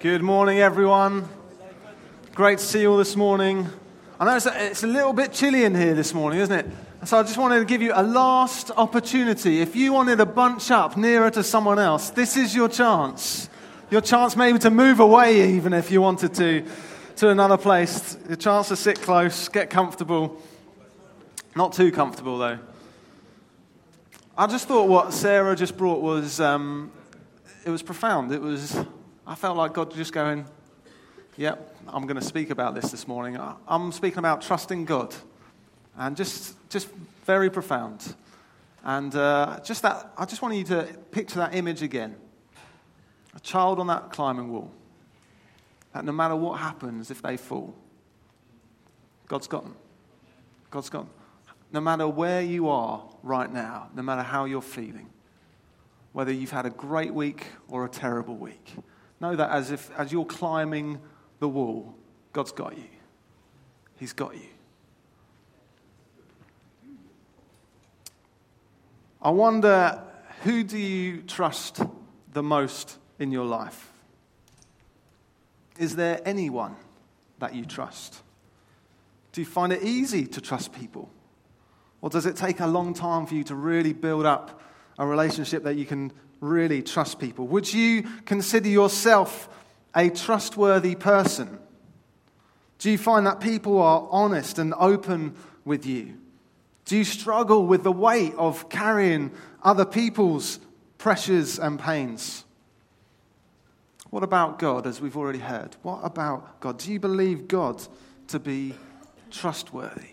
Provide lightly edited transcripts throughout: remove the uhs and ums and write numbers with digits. Good morning, everyone. Great to see you all this morning. I know it's a little bit chilly in here this morning, isn't it? So I just wanted to give you a last opportunity. If you wanted to bunch up nearer to someone else, this is your chance. Your chance maybe to move away even if you wanted to another place. Your chance to sit close, get comfortable. Not too comfortable, though. I just thought what Sarah just brought was, it was profound. I felt like God just going, yep, I'm going to speak about this morning. I'm speaking about trusting God. And just very profound. And just that, I just want you to picture that image again. A child on that climbing wall. That no matter what happens, if they fall, God's got them. God's got them. No matter where you are right now, no matter how you're feeling, whether you've had a great week or a terrible week, know that as you're climbing the wall, God's got you. He's got you. I wonder, who do you trust the most in your life? Is there anyone that you trust? Do you find it easy to trust people? Or does it take a long time for you to really build up a relationship that you can really trust people? Would you consider yourself a trustworthy person? Do you find that people are honest and open with you? Do you struggle with the weight of carrying other people's pressures and pains? What about God, as we've already heard? What about God? Do you believe God to be trustworthy?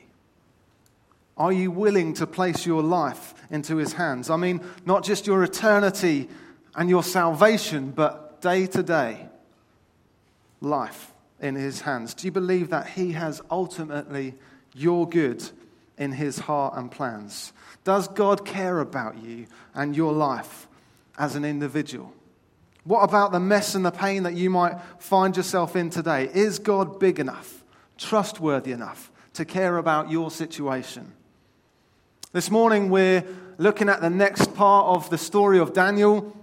Are you willing to place your life into his hands? I mean, not just your eternity and your salvation, but day-to-day life in his hands. Do you believe that he has ultimately your good in his heart and plans? Does God care about you and your life as an individual? What about the mess and the pain that you might find yourself in today? Is God big enough, trustworthy enough to care about your situation? This morning, we're looking at the next part of the story of Daniel.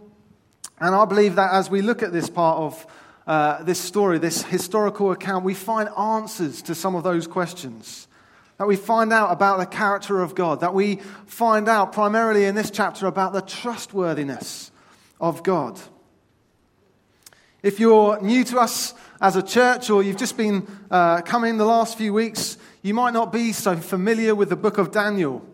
And I believe that as we look at this part of this story, this historical account, we find answers to some of those questions. That we find out about the character of God. That we find out primarily in this chapter about the trustworthiness of God. If you're new to us as a church, or you've just been coming the last few weeks, you might not be so familiar with the book of Daniel.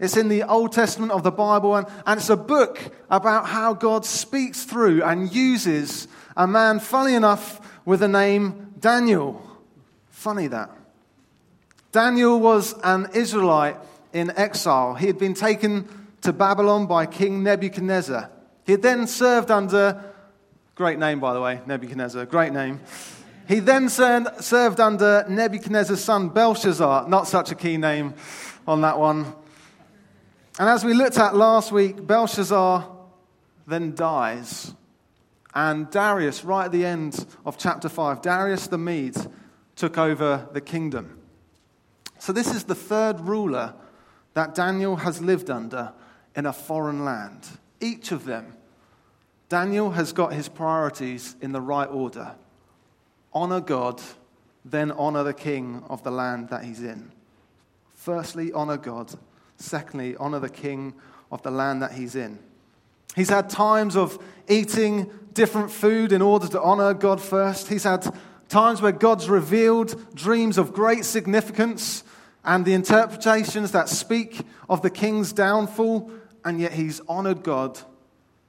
It's in the Old Testament of the Bible, and it's a book about how God speaks through and uses a man, funny enough, with the name Daniel. Funny that. Daniel was an Israelite in exile. He had been taken to Babylon by King Nebuchadnezzar. He had then served under, great name by the way, Nebuchadnezzar, great name. He then served under Nebuchadnezzar's son Belshazzar, not such a key name on that one. And as we looked at last week, Belshazzar then dies. And Darius, right at the end of chapter 5, Darius the Mede took over the kingdom. So this is the third ruler that Daniel has lived under in a foreign land. Each of them, Daniel has got his priorities in the right order. Honor God, then honor the king of the land that he's in. Firstly, honor God. Secondly, honor the king of the land that he's in. He's had times of eating different food in order to honor God first. He's had times where God's revealed dreams of great significance and the interpretations that speak of the king's downfall, and yet he's honored God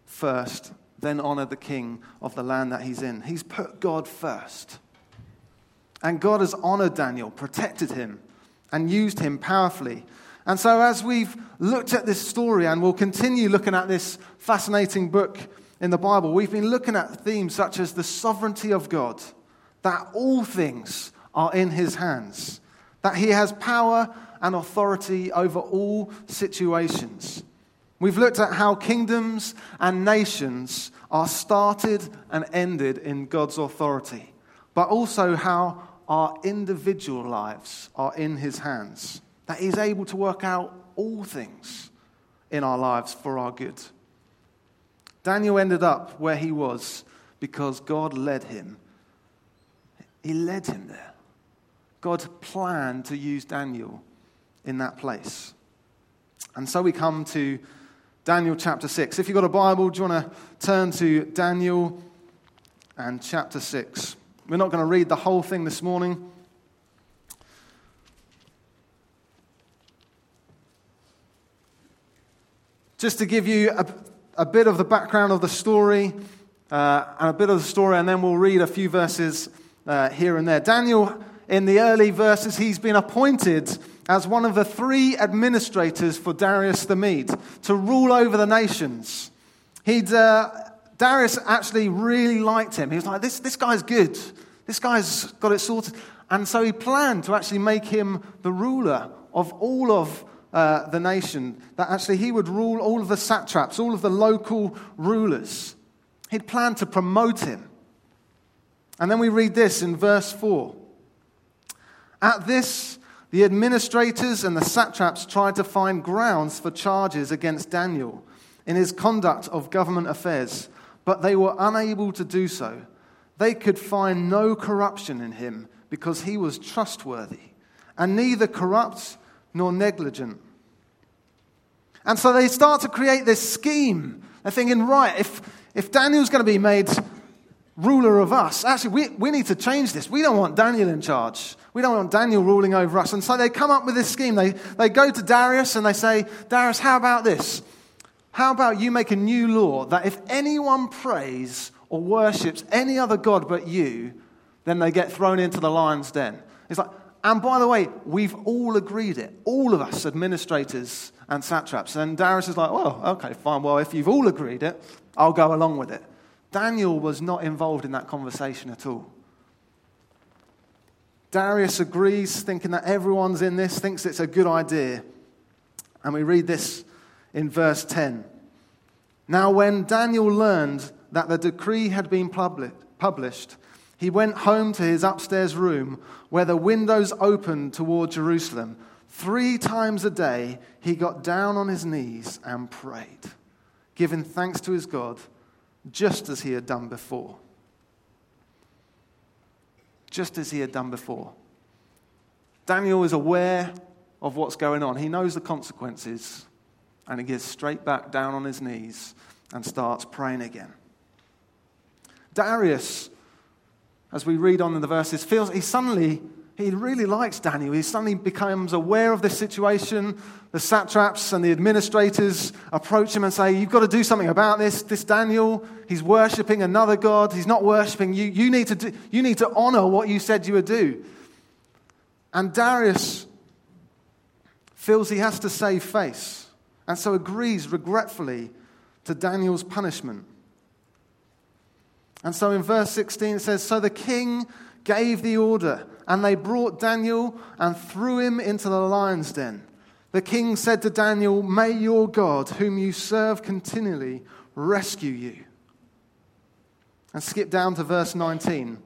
first, then honor the king of the land that he's in. He's put God first. And God has honored Daniel, protected him, and used him powerfully. And so as we've looked at this story, and we'll continue looking at this fascinating book in the Bible, we've been looking at themes such as the sovereignty of God, that all things are in his hands, that he has power and authority over all situations. We've looked at how kingdoms and nations are started and ended in God's authority, but also how our individual lives are in his hands, that he's able to work out all things in our lives for our good. Daniel ended up where he was because God led him. He led him there. God planned to use Daniel in that place. And so we come to Daniel chapter 6. If you've got a Bible, do you want to turn to Daniel and chapter 6? We're not going to read the whole thing this morning. Just to give you a bit of the background of the story, and then we'll read a few verses here and there. Daniel, in the early verses, he's been appointed as one of the three administrators for Darius the Mede to rule over the nations. Darius actually really liked him. He was like, this guy's good. This guy's got it sorted. And so he planned to actually make him the ruler of all of the nation, that actually he would rule all of the satraps, all of the local rulers. He'd planned to promote him. And then we read this in verse 4. At this, the administrators and the satraps tried to find grounds for charges against Daniel in his conduct of government affairs, but they were unable to do so. They could find no corruption in him because he was trustworthy and neither corrupt nor negligent. And so they start to create this scheme. They're thinking, right, if Daniel's going to be made ruler of us, actually, we need to change this. We don't want Daniel in charge. We don't want Daniel ruling over us. And so they come up with this scheme. They go to Darius and they say, Darius, how about this? How about you make a new law that if anyone prays or worships any other god but you, then they get thrown into the lion's den. It's like, and by the way, we've all agreed it. All of us, administrators and satraps. And Darius is like, oh, okay, fine. Well, if you've all agreed it, I'll go along with it. Daniel was not involved in that conversation at all. Darius agrees, thinking that everyone's in this, thinks it's a good idea. And we read this in verse 10. Now, when Daniel learned that the decree had been published, he went home to his upstairs room where the windows opened toward Jerusalem. 3 times a day, he got down on his knees and prayed, giving thanks to his God, just as he had done before. Just as he had done before. Daniel is aware of what's going on. He knows the consequences, and he gets straight back down on his knees and starts praying again. Darius, as we read on in the verses, he really likes Daniel. He suddenly becomes aware of this situation. The satraps and the administrators approach him and say, you've got to do something about this Daniel. He's worshipping another god. He's not worshipping you. You need to honor what you said you would do. And Darius feels he has to save face and so agrees regretfully to Daniel's punishment. And so in verse 16 it says, so the king gave the order, and they brought Daniel and threw him into the lion's den. The king said to Daniel, may your God, whom you serve continually, rescue you. And skip down to verse 19.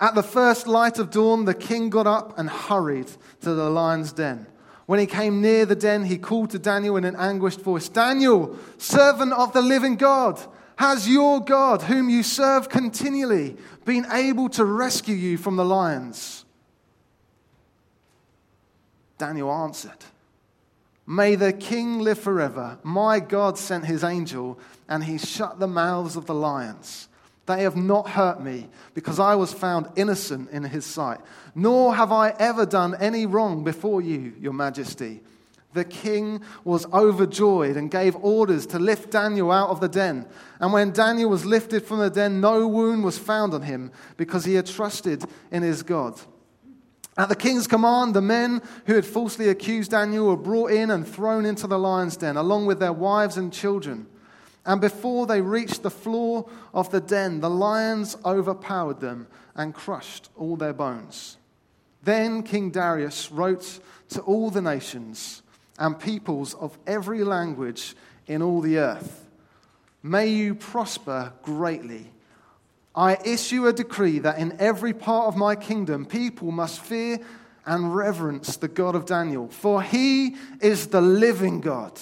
At the first light of dawn, the king got up and hurried to the lion's den. When he came near the den, he called to Daniel in an anguished voice, Daniel, servant of the living God, has your God, whom you serve continually, been able to rescue you from the lions? Daniel answered, may the king live forever. My God sent his angel, and he shut the mouths of the lions. They have not hurt me, because I was found innocent in his sight. Nor have I ever done any wrong before you, your majesty. The king was overjoyed and gave orders to lift Daniel out of the den. And when Daniel was lifted from the den, no wound was found on him because he had trusted in his God. At the king's command, the men who had falsely accused Daniel were brought in and thrown into the lion's den, along with their wives and children. And before they reached the floor of the den, the lions overpowered them and crushed all their bones. Then King Darius wrote to all the nations and peoples of every language in all the earth, may you prosper greatly. I issue a decree that in every part of my kingdom, people must fear and reverence the God of Daniel, for he is the living God,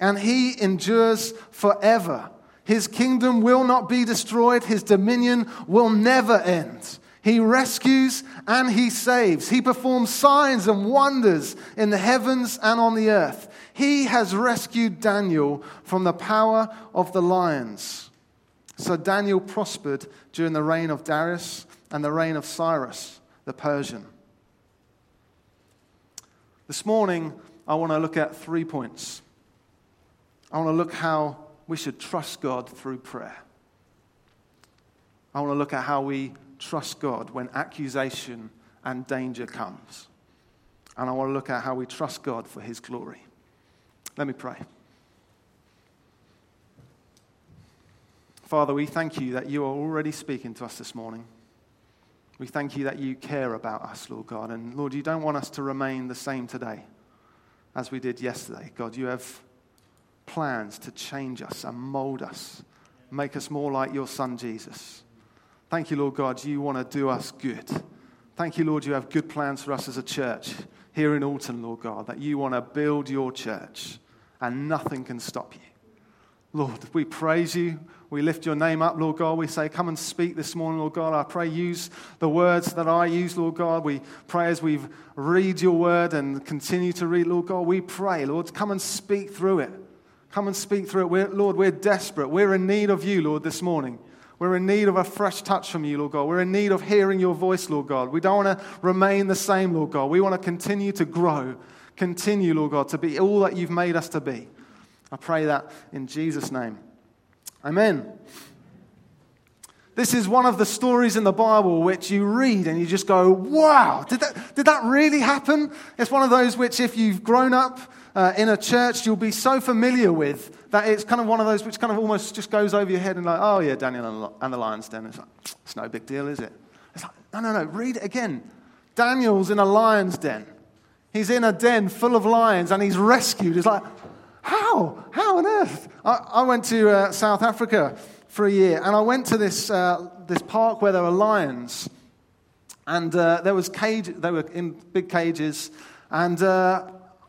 and he endures forever. His kingdom will not be destroyed. His dominion will never end. He rescues and he saves. He performs signs and wonders in the heavens and on the earth. He has rescued Daniel from the power of the lions. So Daniel prospered during the reign of Darius and the reign of Cyrus the Persian. This morning, I want to look at 3 points. I want to look how we should trust God through prayer. I want to look at how we trust God when accusation and danger comes. And I want to look at how we trust God for his glory. Let me pray. Father, we thank you that you are already speaking to us this morning. We thank you that you care about us, Lord God. And Lord, you don't want us to remain the same today as we did yesterday. God, you have plans to change us and mold us, make us more like your son, Jesus. Thank you, Lord God, you want to do us good. Thank you, Lord, you have good plans for us as a church here in Alton, Lord God, that you want to build your church and nothing can stop you. Lord, we praise you. We lift your name up, Lord God. We say, come and speak this morning, Lord God. I pray use the words that I use, Lord God. We pray as we read your word and continue to read, Lord God. We pray, Lord, come and speak through it. Come and speak through it. Lord, we're desperate. We're in need of you, Lord, this morning. We're in need of a fresh touch from you, Lord God. We're in need of hearing your voice, Lord God. We don't want to remain the same, Lord God. We want to continue to grow. Continue, Lord God, to be all that you've made us to be. I pray that in Jesus' name. Amen. This is one of the stories in the Bible which you read and you just go, wow, did that really happen? It's one of those which if you've grown up in a church, you'll be so familiar with that it's kind of one of those which kind of almost just goes over your head and like, oh yeah, Daniel and the lion's den. It's like, it's no big deal, is it? It's like, no, read it again. Daniel's in a lion's den. He's in a den full of lions and he's rescued. It's like, how? How on earth? I went to South Africa for a year and I went to this park where there were lions and they were in big cages and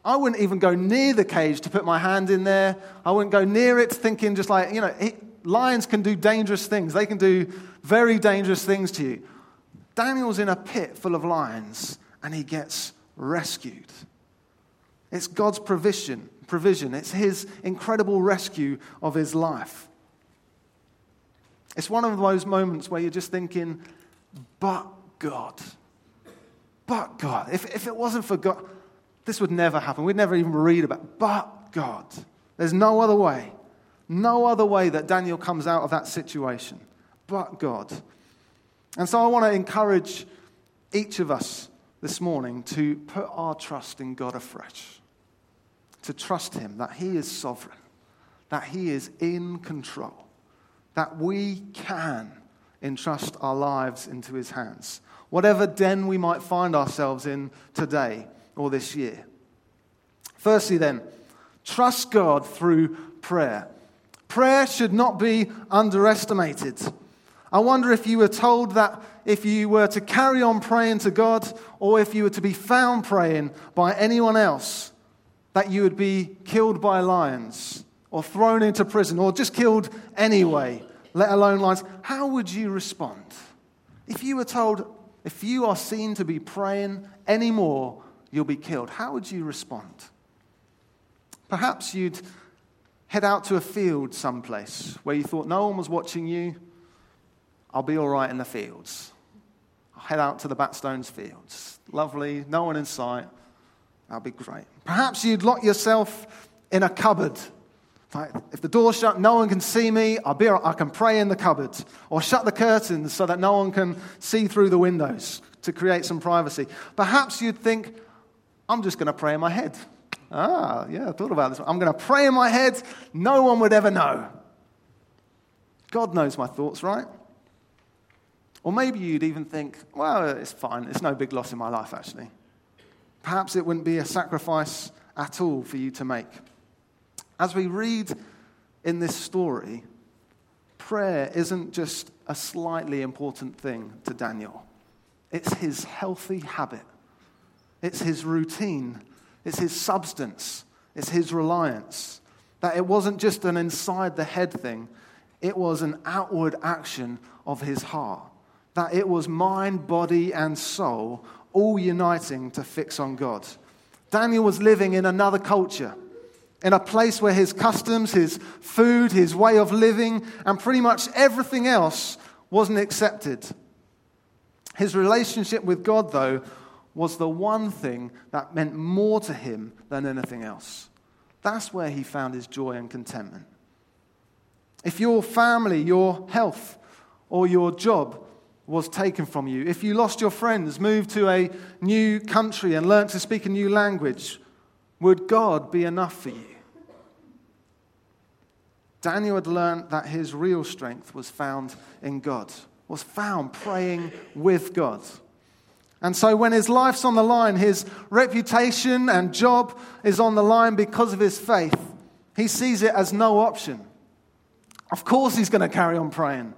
I wouldn't even go near the cage to put my hand in there. I wouldn't go near it thinking just like, you know, lions can do dangerous things. They can do very dangerous things to you. Daniel's in a pit full of lions and he gets rescued. It's God's provision. It's his incredible rescue of his life. It's one of those moments where you're just thinking, but God, if it wasn't for God, this would never happen. We'd never even read about it. But God, there's no other way that Daniel comes out of that situation. But God. And so I want to encourage each of us this morning to put our trust in God afresh, to trust him that he is sovereign, that he is in control, that we can entrust our lives into his hands. Whatever den we might find ourselves in today, or this year. Firstly then, trust God through prayer. Prayer should not be underestimated. I wonder if you were told that if you were to carry on praying to God, or if you were to be found praying by anyone else, that you would be killed by lions, or thrown into prison, or just killed anyway, let alone lions. How would you respond? If you were told, if you are seen to be praying anymore, you'll be killed. How would you respond? Perhaps you'd head out to a field someplace where you thought no one was watching you. I'll be all right in the fields. I'll head out to the Batstones fields. Lovely, no one in sight. That'll be great. Perhaps you'd lock yourself in a cupboard. Like, if the door's shut, no one can see me. I'll be all right. I can pray in the cupboard. Or shut the curtains so that no one can see through the windows to create some privacy. Perhaps you'd think, I'm just going to pray in my head. I thought about this. I'm going to pray in my head. No one would ever know. God knows my thoughts, right? Or maybe you'd even think, well, it's fine. It's no big loss in my life, actually. Perhaps it wouldn't be a sacrifice at all for you to make. As we read in this story, prayer isn't just a slightly important thing to Daniel. It's his healthy habit. It's his routine. It's his substance. It's his reliance. That it wasn't just an inside the head thing. It was an outward action of his heart. That it was mind, body, and soul all uniting to fix on God. Daniel was living in another culture, in a place where his customs, his food, his way of living, and pretty much everything else wasn't accepted. His relationship with God, though, was the one thing that meant more to him than anything else. That's where he found his joy and contentment. If your family, your health, or your job was taken from you, if you lost your friends, moved to a new country and learned to speak a new language, would God be enough for you? Daniel had learned that his real strength was found in God, was found praying with God. And so when his life's on the line, his reputation and job is on the line because of his faith, he sees it as no option. Of course he's going to carry on praying.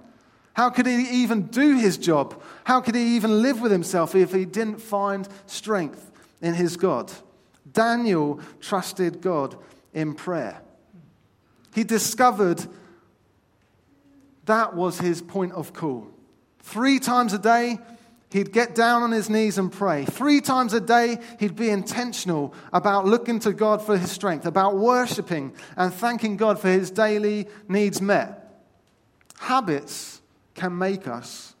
How could he even do his job? How could he even live with himself if he didn't find strength in his God? Daniel trusted God in prayer. He discovered that was his point of call. 3 times a day, he'd get down on his knees and pray. 3 times a day, he'd be intentional about looking to God for his strength, about worshiping and thanking God for his daily needs met. Habits can make us,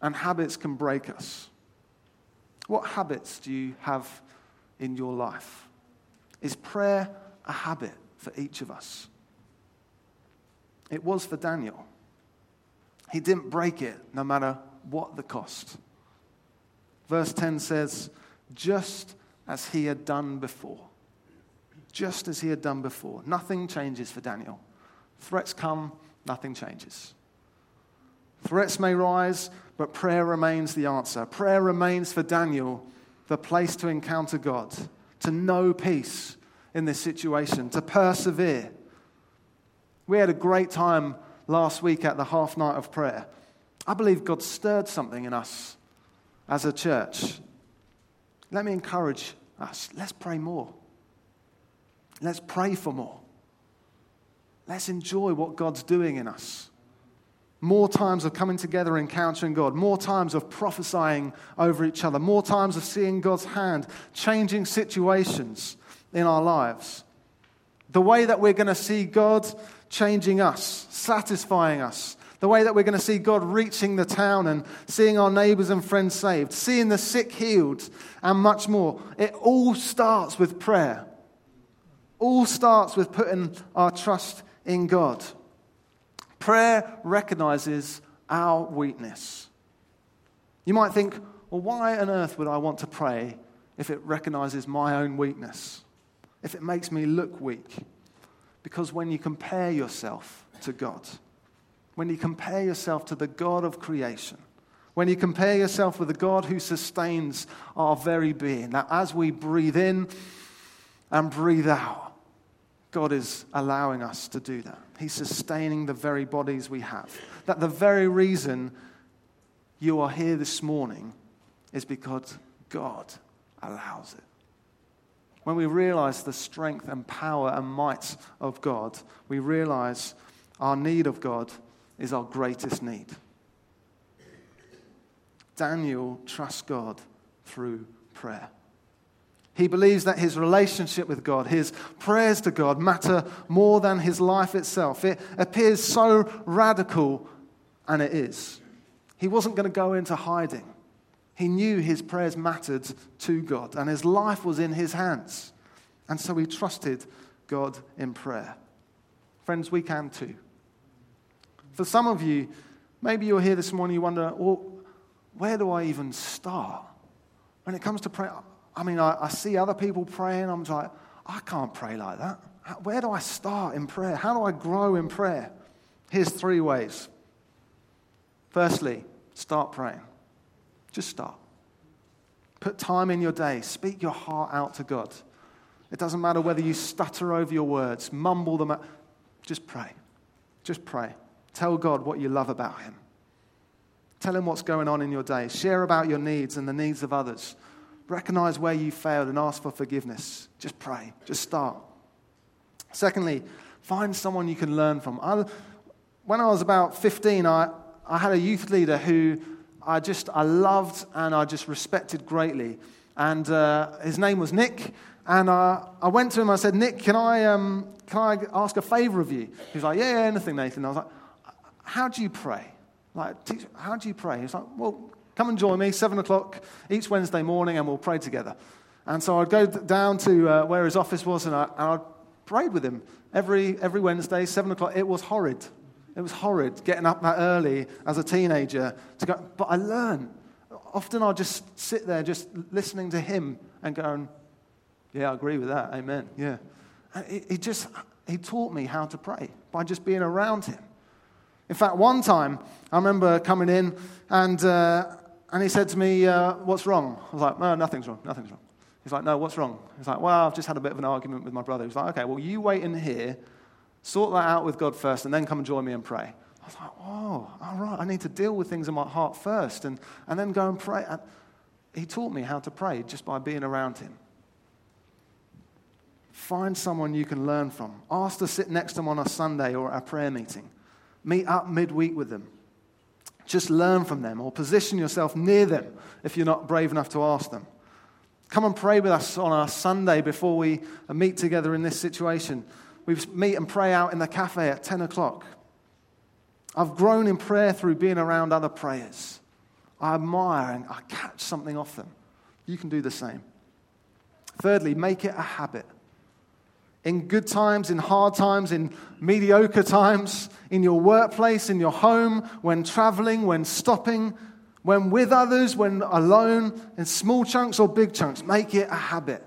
and habits can break us. What habits do you have in your life? Is prayer a habit for each of us? It was for Daniel. He didn't break it, no matter what the cost. Verse 10 says, just as he had done before. Just as he had done before. Nothing changes for Daniel. Threats come, nothing changes. Threats may rise, but prayer remains the answer. Prayer remains for Daniel the place to encounter God, to know peace in this situation, to persevere. We had a great time last week at the half night of prayer. I believe God stirred something in us as a church. Let me encourage us. Let's pray more. Let's pray for more. Let's enjoy what God's doing in us. More times of coming together and encountering God. More times of prophesying over each other. More times of seeing God's hand changing situations in our lives. The way that we're going to see God changing us, satisfying us. The way that we're going to see God reaching the town and seeing our neighbors and friends saved, seeing the sick healed, and much more. It all starts with prayer. All starts with putting our trust in God. Prayer recognizes our weakness. You might think, well, why on earth would I want to pray if it recognizes my own weakness? If it makes me look weak? Because when you compare yourself to God, when you compare yourself to the God of creation, when you compare yourself with the God who sustains our very being, that as we breathe in and breathe out, God is allowing us to do that. He's sustaining the very bodies we have. That the very reason you are here this morning is because God allows it. When we realize the strength and power and might of God, we realize our need of God is our greatest need. Daniel trusts God through prayer. He believes that his relationship with God, his prayers to God, matter more than his life itself. It appears so radical, and it is. He wasn't going to go into hiding. He knew his prayers mattered to God, and his life was in his hands. And so he trusted God in prayer. Friends, we can too. For some of you, maybe you're here this morning, you wonder, well, where do I even start? When it comes to prayer, I mean, I see other people praying. I'm like, I can't pray like that. Where do I start in prayer? How do I grow in prayer? Here's 3 ways. Firstly, start praying. Just start. Put time in your day. Speak your heart out to God. It doesn't matter whether you stutter over your words, mumble them out. Just pray. Just pray. Tell God what you love about him. Tell him what's going on in your day. Share about your needs and the needs of others. Recognize where you failed and ask for forgiveness. Just pray. Just start. Secondly, find someone you can learn from. when I was about 15, I had a youth leader who I loved and I just respected greatly. And his name was Nick. And I went to him, I said, Nick, can I ask a favor of you? He was like, yeah, anything, Nathan. I was like, how do you pray? How do you pray? He was like, well, come and join me, 7 o'clock each Wednesday morning, and we'll pray together. And so I'd go down to where his office was, and I prayed with him every Wednesday, 7 o'clock. It was horrid. It was horrid getting up that early as a teenager to go. But I learned. Often I'll just sit there just listening to him and going, yeah, I agree with that. Amen. Yeah. And he taught me how to pray by just being around him. In fact, one time, I remember coming in and he said to me, what's wrong? I was like, no, nothing's wrong. He's like, no, what's wrong? He's like, well, I've just had a bit of an argument with my brother. He's like, okay, well, you wait in here, sort that out with God first, and then come and join me and pray. I was like, oh, all right, I need to deal with things in my heart first and then go and pray. And he taught me how to pray just by being around him. Find someone you can learn from. Ask to sit next to them on a Sunday or at a prayer meeting. Meet up midweek with them. Just learn from them or position yourself near them if you're not brave enough to ask them. Come and pray with us on our Sunday before we meet together in this situation. We meet and pray out in the cafe at 10 o'clock. I've grown in prayer through being around other prayers. I admire and I catch something off them. You can do the same. Thirdly, make it a habit. In good times, in hard times, in mediocre times, in your workplace, in your home, when traveling, when stopping, when with others, when alone, in small chunks or big chunks, make it a habit.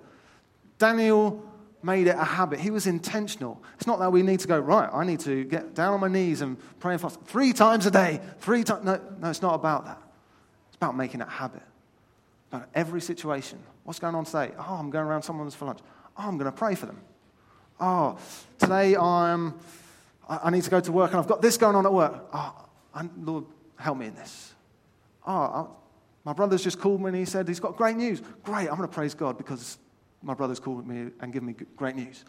Daniel made it a habit. He was intentional. It's not that we need to go, right, I need to get down on my knees and pray and fast 3 times a day. 3 times. No, it's not about that. It's about making it a habit. About every situation. What's going on today? Oh, I'm going around someone's for lunch. Oh, I'm going to pray for them. Oh, today I need to go to work and I've got this going on at work. Oh, Lord, help me in this. My brother's just called me and he said he's got great news. Great, I'm going to praise God because my brother's called me and given me great news.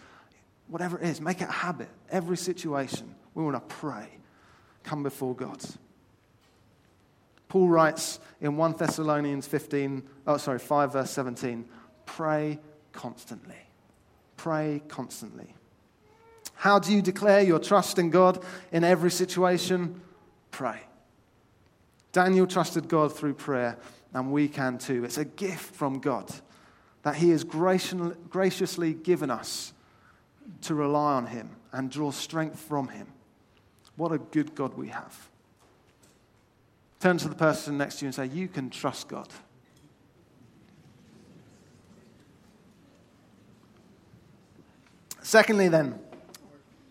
Whatever it is, make it a habit. Every situation, we want to pray. Come before God. Paul writes in 1 Thessalonians 5 verse 17, pray constantly. Pray constantly. How do you declare your trust in God in every situation? Pray. Daniel trusted God through prayer, and we can too. It's a gift from God that he has graciously given us to rely on him and draw strength from him. What a good God we have. Turn to the person next to you and say, you can trust God. Secondly then,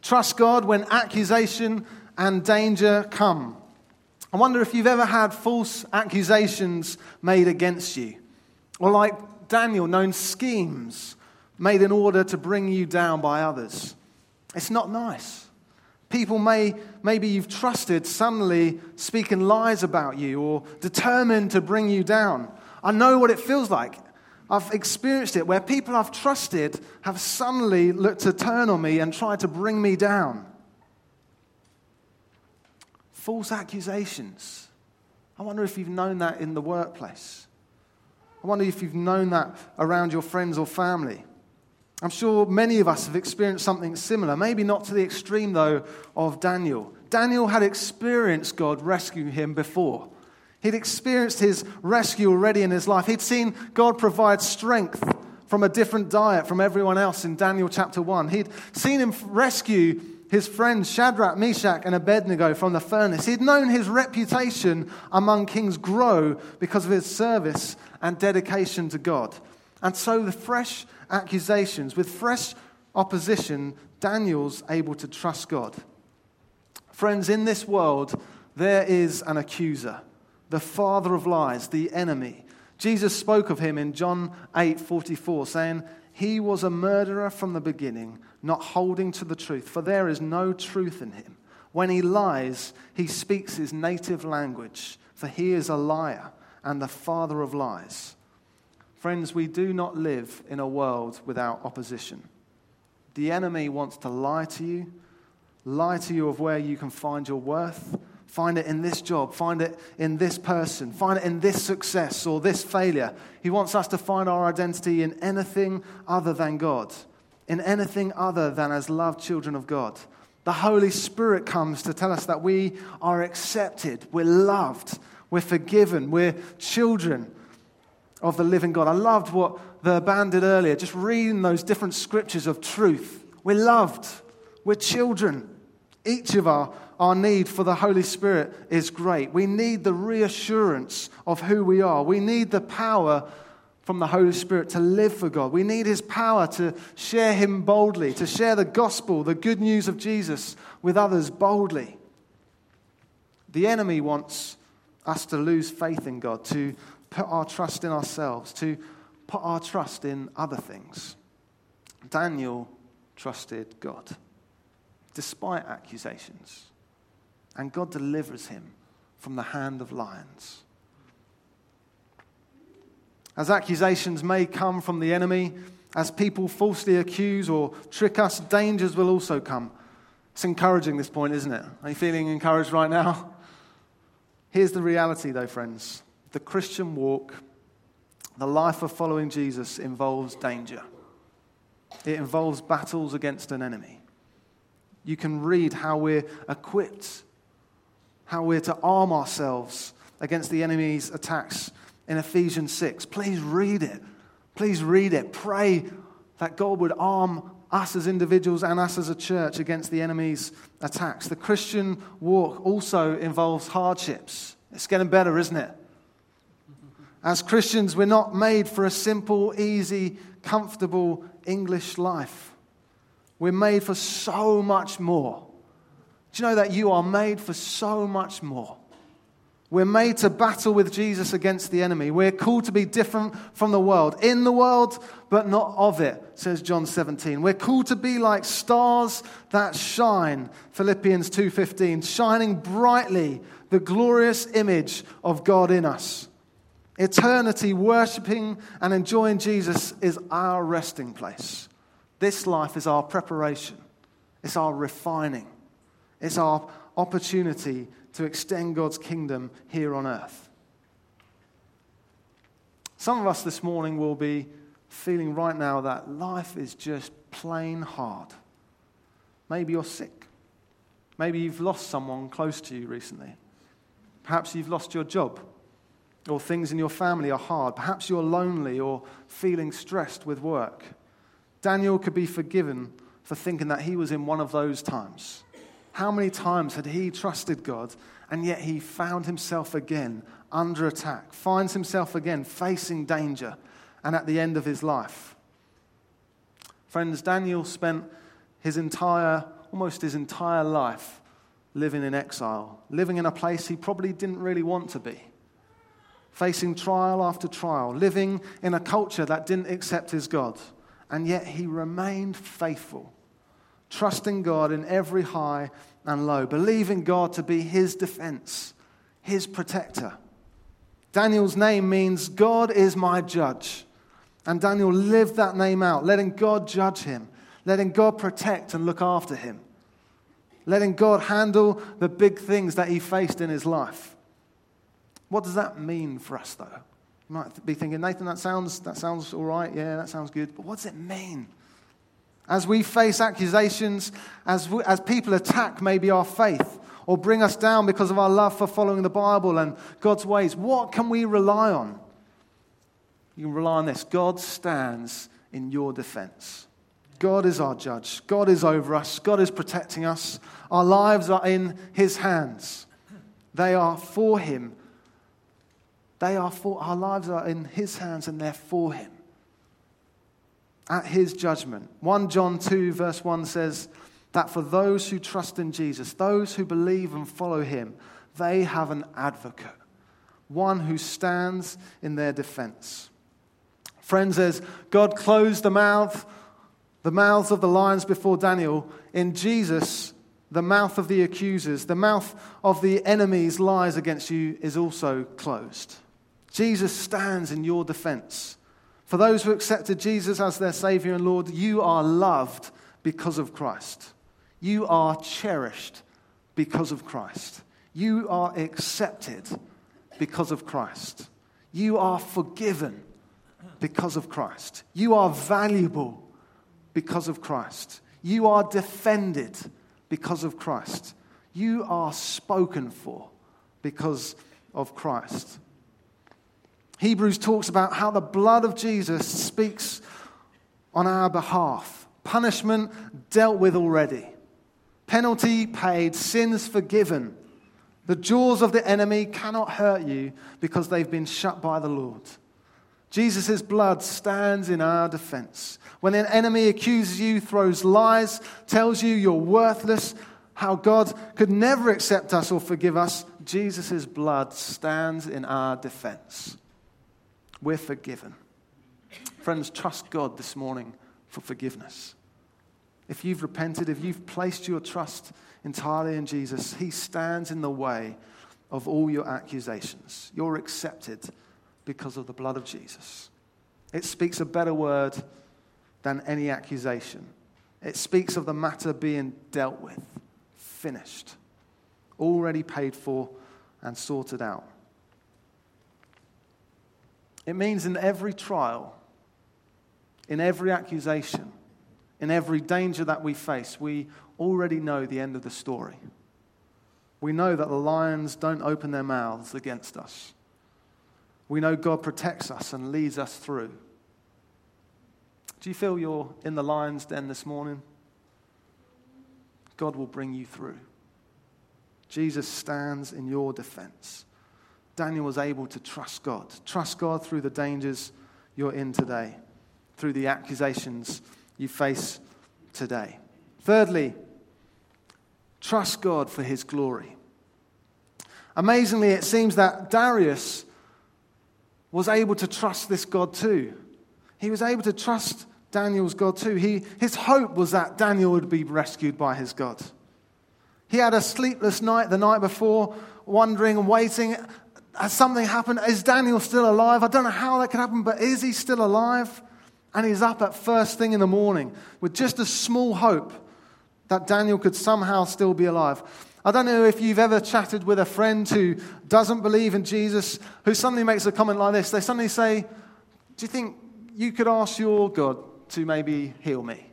trust God when accusation and danger come. I wonder if you've ever had false accusations made against you, or like Daniel, known schemes made in order to bring you down by others. It's not nice. People maybe you've trusted suddenly speaking lies about you or determined to bring you down. I know what it feels like. I've experienced it where people I've trusted have suddenly looked to turn on me and tried to bring me down. False accusations. I wonder if you've known that in the workplace. I wonder if you've known that around your friends or family. I'm sure many of us have experienced something similar, maybe not to the extreme, though, of Daniel. Daniel had experienced God rescue him before. He'd experienced his rescue already in his life. He'd seen God provide strength from a different diet from everyone else in Daniel chapter 1. He'd seen him rescue his friends Shadrach, Meshach, and Abednego from the furnace. He'd known his reputation among kings grow because of his service and dedication to God. And so the fresh accusations, with fresh opposition, Daniel's able to trust God. Friends, in this world, there is an accuser, the father of lies, the enemy. Jesus spoke of him in John 8:44, saying, he was a murderer from the beginning, not holding to the truth, for there is no truth in him. When he lies, he speaks his native language, for he is a liar and the father of lies. Friends, we do not live in a world without opposition. The enemy wants to lie to you, lie to you of where you can find your worth. Find it in this job. Find it in this person. Find it in this success or this failure. He wants us to find our identity in anything other than God, in anything other than as loved children of God. The Holy Spirit comes to tell us that we are accepted, we're loved, we're forgiven, we're children of the living God. I loved what the band did earlier, just reading those different scriptures of truth. We're loved, we're children. Each of our need for the Holy Spirit is great. We need the reassurance of who we are. We need the power from the Holy Spirit to live for God. We need his power to share him boldly, to share the gospel, the good news of Jesus with others boldly. The enemy wants us to lose faith in God, to put our trust in ourselves, to put our trust in other things. Daniel trusted God despite accusations, and God delivers him from the hand of lions. As accusations may come from the enemy, as people falsely accuse or trick us, dangers will also come. It's encouraging, this point, isn't it? Are you feeling encouraged right now? Here's the reality, though, friends. The Christian walk, the life of following Jesus, involves danger. It involves battles against an enemy. You can read how we're equipped, how we're to arm ourselves against the enemy's attacks in Ephesians 6. Please read it. Please read it. Pray that God would arm us as individuals and us as a church against the enemy's attacks. The Christian walk also involves hardships. It's getting better, isn't it? As Christians, we're not made for a simple, easy, comfortable English life. We're made for so much more. Do you know that you are made for so much more? We're made to battle with Jesus against the enemy. We're called to be different from the world. In the world, but not of it, says John 17. We're called to be like stars that shine, Philippians 2:15, shining brightly the glorious image of God in us. Eternity, worshiping and enjoying Jesus is our resting place. This life is our preparation. It's our refining. It's our opportunity to extend God's kingdom here on earth. Some of us this morning will be feeling right now that life is just plain hard. Maybe you're sick. Maybe you've lost someone close to you recently. Perhaps you've lost your job, or things in your family are hard. Perhaps you're lonely or feeling stressed with work. Daniel could be forgiven for thinking that he was in one of those times. How many times had he trusted God, and yet he found himself again under attack, finds himself again facing danger, and at the end of his life? Friends, Daniel spent almost his entire life living in exile, living in a place he probably didn't really want to be, facing trial after trial, living in a culture that didn't accept his God. And yet he remained faithful, trusting God in every high and low, believing God to be his defense, his protector. Daniel's name means God is my judge. And Daniel lived that name out, letting God judge him, letting God protect and look after him, letting God handle the big things that he faced in his life. What does that mean for us, though? You might be thinking, Nathan, that sounds all right. Yeah, that sounds good. But what does it mean? As we face accusations, as people attack maybe our faith or bring us down because of our love for following the Bible and God's ways, what can we rely on? You can rely on this. God stands in your defense. God is our judge. God is over us. God is protecting us. Our lives are in his hands. They are for him. Our lives are in his hands, and they're for him. At his judgment. 1 John 2 verse 1 says that for those who trust in Jesus, those who believe and follow him, they have an advocate, one who stands in their defense. Friends, as God closed the mouths of the lions before Daniel, in Jesus, the mouth of the accusers, the mouth of the enemy's lies against you is also closed. Jesus stands in your defense. For those who accepted Jesus as their Savior and Lord, you are loved because of Christ. You are cherished because of Christ. You are accepted because of Christ. You are forgiven because of Christ. You are valuable because of Christ. You are defended because of Christ. You are spoken for because of Christ. Hebrews talks about how the blood of Jesus speaks on our behalf. Punishment dealt with already. Penalty paid, sins forgiven. The jaws of the enemy cannot hurt you because they've been shut by the Lord. Jesus' blood stands in our defense. When an enemy accuses you, throws lies, tells you you're worthless, how God could never accept us or forgive us, Jesus' blood stands in our defense. We're forgiven. Friends, trust God this morning for forgiveness. If you've repented, if you've placed your trust entirely in Jesus, he stands in the way of all your accusations. You're accepted because of the blood of Jesus. It speaks a better word than any accusation. It speaks of the matter being dealt with, finished, already paid for and sorted out. It means in every trial, in every accusation, in every danger that we face, we already know the end of the story. We know that the lions don't open their mouths against us. We know God protects us and leads us through. Do you feel you're in the lion's den this morning? God will bring you through. Jesus stands in your defense. Daniel was able to trust God. Trust God through the dangers you're in today, through the accusations you face today. Thirdly, trust God for his glory. Amazingly, it seems that Darius was able to trust this God too. He was able to trust Daniel's God too. His hope was that Daniel would be rescued by his God. He had a sleepless night the night before, wondering and waiting. Has something happened? Is Daniel still alive? I don't know how that could happen, but is he still alive? And he's up at first thing in the morning with just a small hope that Daniel could somehow still be alive. I don't know if you've ever chatted with a friend who doesn't believe in Jesus, who suddenly makes a comment like this. They suddenly say, do you think you could ask your God to maybe heal me?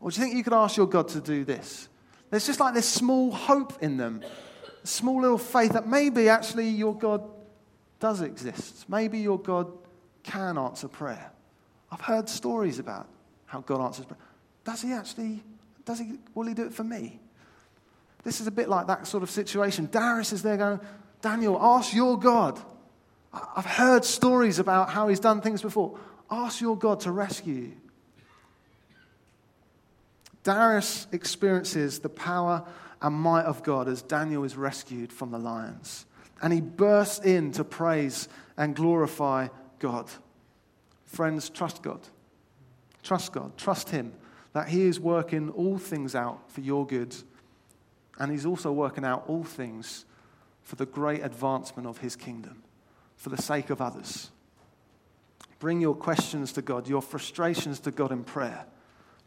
Or do you think you could ask your God to do this? There's just like this small hope in them, small little faith that maybe actually your God does exist. Maybe your God can answer prayer. I've heard stories about how God answers prayer. Will he do it for me? This is a bit like that sort of situation. Darius is there going, Daniel, ask your God. I've heard stories about how he's done things before. Ask your God to rescue you. Darius experiences the power and might of God as Daniel is rescued from the lions. And he bursts in to praise and glorify God. Friends, trust God. Trust God. Trust him that he is working all things out for your good. And he's also working out all things for the great advancement of his kingdom, for the sake of others. Bring your questions to God, your frustrations to God in prayer.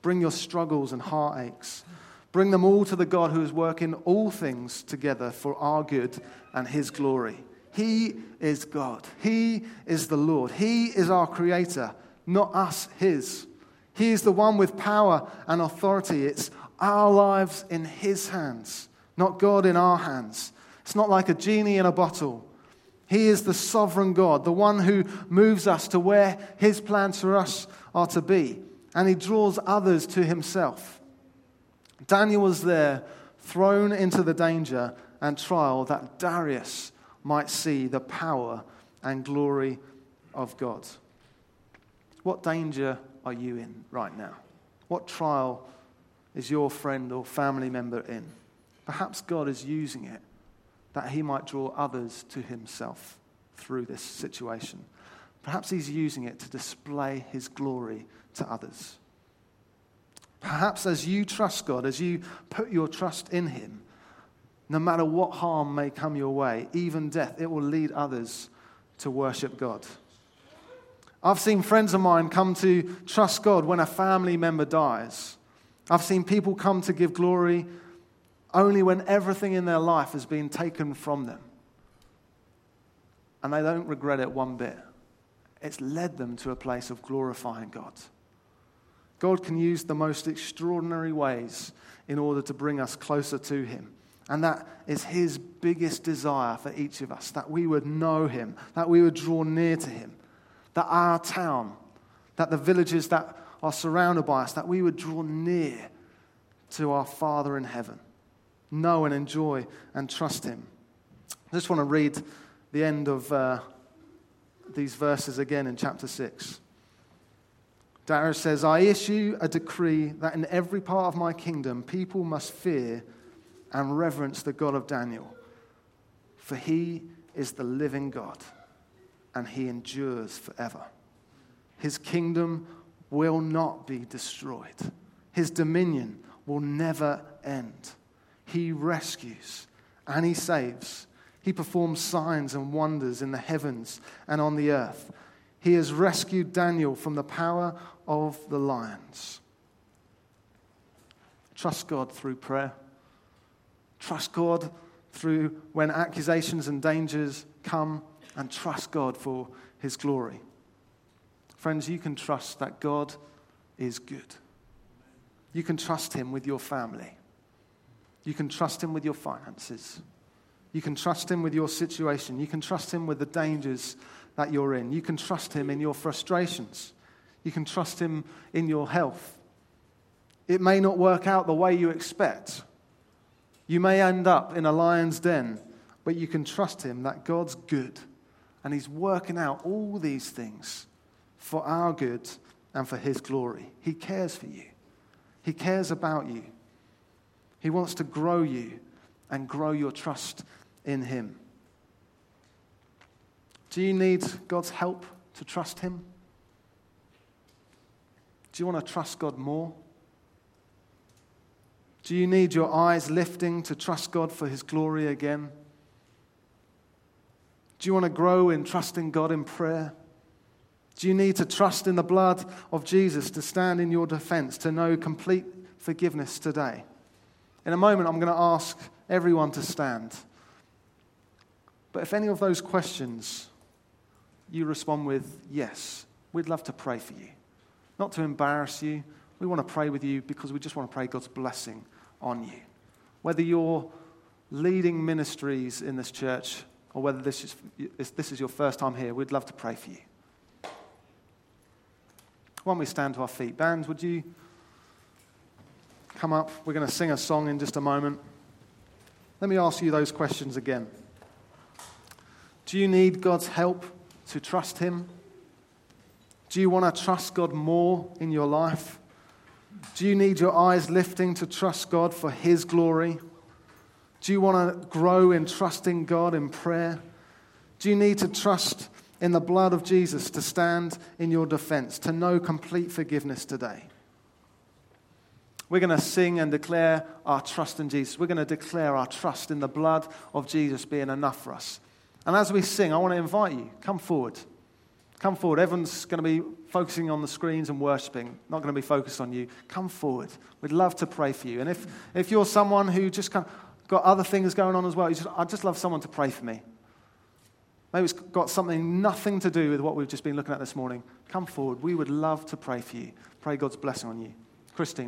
Bring your struggles and heartaches. Bring them all to the God who is working all things together for our good and his glory. He is God. He is the Lord. He is our creator, not us, his. He is the one with power and authority. It's our lives in his hands, not God in our hands. It's not like a genie in a bottle. He is the sovereign God, the one who moves us to where his plans for us are to be. And he draws others to himself. Daniel was there, thrown into the danger and trial that Darius might see the power and glory of God. What danger are you in right now? What trial is your friend or family member in? Perhaps God is using it that he might draw others to himself through this situation. Perhaps he's using it to display his glory to others. Perhaps as you trust God, as you put your trust in him, no matter what harm may come your way, even death, it will lead others to worship God. I've seen friends of mine come to trust God when a family member dies. I've seen people come to give glory only when everything in their life has been taken from them. And they don't regret it one bit. It's led them to a place of glorifying God. God can use the most extraordinary ways in order to bring us closer to Him. And that is His biggest desire for each of us, that we would know Him, that we would draw near to Him, that our town, that the villages that are surrounded by us, that we would draw near to our Father in heaven, know and enjoy and trust Him. I just want to read the end of these verses again in chapter 6. Darius says, I issue a decree that in every part of my kingdom people must fear and reverence the God of Daniel, for He is the living God, and He endures forever. His kingdom will not be destroyed. His dominion will never end. He rescues and He saves. He performs signs and wonders in the heavens and on the earth. He has rescued Daniel from the power of the lions. Trust God through prayer. Trust God through when accusations and dangers come, and trust God for His glory. Friends, you can trust that God is good. You can trust Him with your family. You can trust Him with your finances. You can trust Him with your situation. You can trust Him with the dangers that you're in. You can trust Him in your frustrations. You can trust Him in your health. It may not work out the way you expect. You may end up in a lion's den, but you can trust Him that God's good and He's working out all these things for our good and for His glory. He cares for you. He cares about you. He wants to grow you and grow your trust in Him. Do you need God's help to trust Him? Do you want to trust God more? Do you need your eyes lifting to trust God for His glory again? Do you want to grow in trusting God in prayer? Do you need to trust in the blood of Jesus to stand in your defense, to know complete forgiveness today? In a moment, I'm going to ask everyone to stand. But if any of those questions you respond with, yes, we'd love to pray for you. Not to embarrass you. We want to pray with you because we just want to pray God's blessing on you. Whether you're leading ministries in this church or whether this is your first time here, we'd love to pray for you. Why don't we stand to our feet? Bands, would you come up? We're going to sing a song in just a moment. Let me ask you those questions again. Do you need God's help to trust Him? Do you want to trust God more in your life? Do you need your eyes lifting to trust God for His glory? Do you want to grow in trusting God in prayer? Do you need to trust in the blood of Jesus to stand in your defense, to know complete forgiveness today? We're going to sing and declare our trust in Jesus. We're going to declare our trust in the blood of Jesus being enough for us. And as we sing, I want to invite you, come forward. Come forward. Everyone's going to be focusing on the screens and worshiping, not going to be focused on you. Come forward. We'd love to pray for you. And if you're someone who just got other things going on as well, I'd just love someone to pray for me. Maybe it's got nothing to do with what we've just been looking at this morning. Come forward. We would love to pray for you. Pray God's blessing on you. Christine.